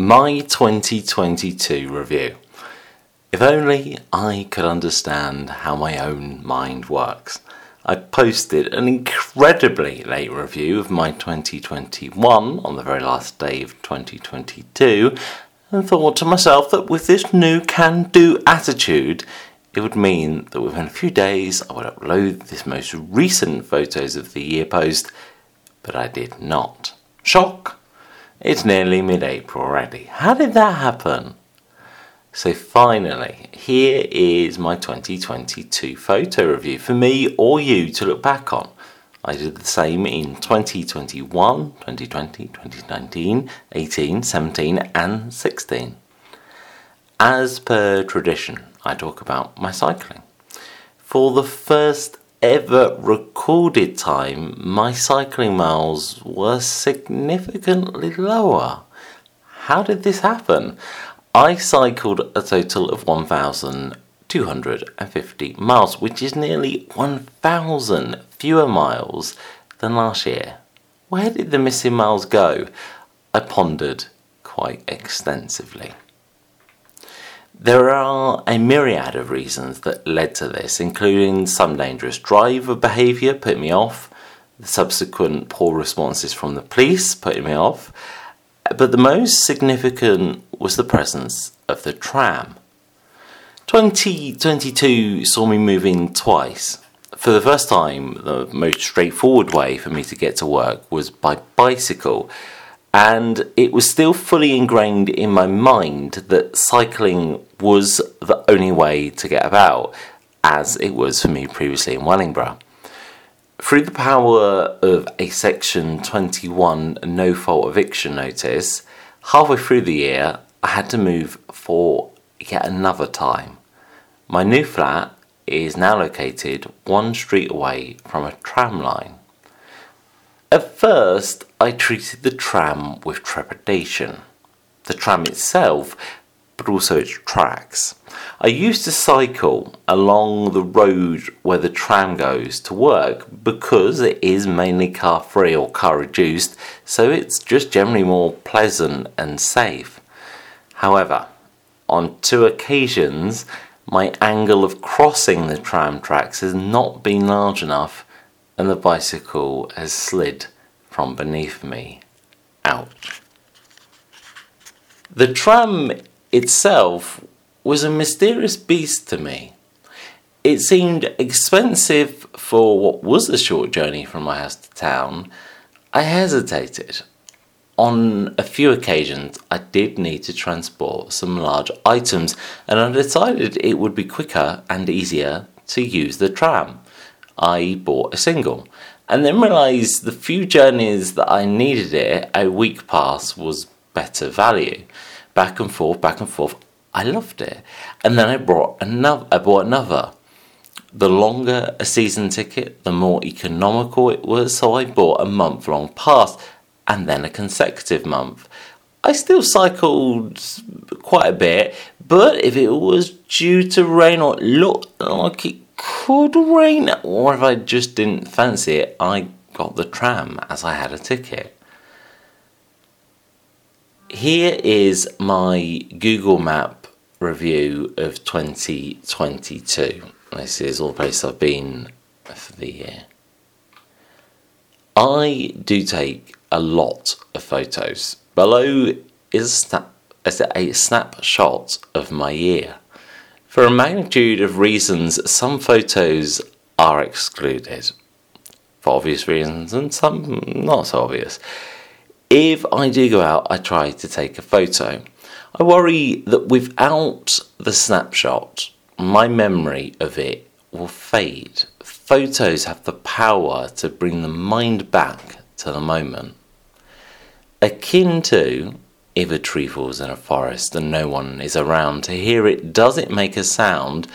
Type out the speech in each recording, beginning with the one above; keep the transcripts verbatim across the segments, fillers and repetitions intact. My twenty twenty-two review. If only I could understand how my own mind works. I posted an incredibly late review of my twenty twenty-one on the very last day of twenty twenty-two and thought to myself that with this new can-do attitude, it would mean that within a few days I would upload this most recent photos of the year post, but I did not. Shock! It's nearly mid-April already. How did that happen? So finally, here is my twenty twenty-two photo review for me or you to look back on. I did the same in twenty twenty-one, twenty twenty, twenty nineteen, eighteen, seventeen and sixteen. As per tradition, I talk about my cycling. For the first ever recorded time, my cycling miles were significantly lower. How did this happen? I cycled a total of one thousand two hundred fifty miles, which is nearly one thousand fewer miles than last year. Where did the missing miles go? I pondered quite extensively. There are a myriad of reasons that led to this, including some dangerous driver behaviour put me off, the subsequent poor responses from the police putting me off, but the most significant was the presence of the tram. twenty twenty-two saw me moving twice. For the first time, the most straightforward way for me to get to work was by bicycle. And it was still fully ingrained in my mind that cycling was the only way to get about, as it was for me previously in Wellingborough. Through the power of a Section twenty-one no-fault eviction notice, halfway through the year, I had to move for yet another time. My new flat is now located one street away from a tram line. At first, I treated the tram with trepidation. The tram itself, but also its tracks. I used to cycle along the road where the tram goes to work because it is mainly car-free or car-reduced, so it's just generally more pleasant and safe. However, on two occasions, my angle of crossing the tram tracks has not been large enough and the bicycle has slid from beneath me. Ouch. The tram itself was a mysterious beast to me. It seemed expensive for what was a short journey from my house to town. I hesitated. On a few occasions, I did need to transport some large items, and I decided it would be quicker and easier to use the tram. I bought a single, and then realised the few journeys that I needed it, a week pass was better value. Back and forth, back and forth, I loved it. And then I bought another. I bought another. The longer a season ticket, the more economical it was, so I bought a month-long pass, and then a consecutive month. I still cycled quite a bit, but if it was due to rain or it looked like it could rain, or if I just didn't fancy it, I got the tram as I had a ticket. Here is my Google Map review of twenty twenty-two. This is all the places I've been for the year. I do take a lot of photos. Below is a, snap, is a snapshot of my year. For a magnitude of reasons, some photos are excluded, for obvious reasons, and some not so obvious. If I do go out, I try to take a photo. I worry that without the snapshot, my memory of it will fade. Photos have the power to bring the mind back to the moment. Akin to, if a tree falls in a forest and no one is around to hear it, does it make a sound?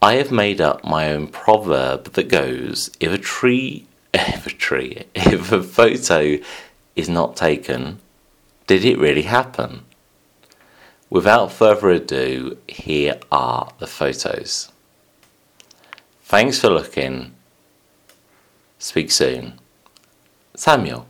I have made up my own proverb that goes, if a tree, if a tree, if a photo is not taken, did it really happen? Without further ado, here are the photos. Thanks for looking. Speak soon. Samuel.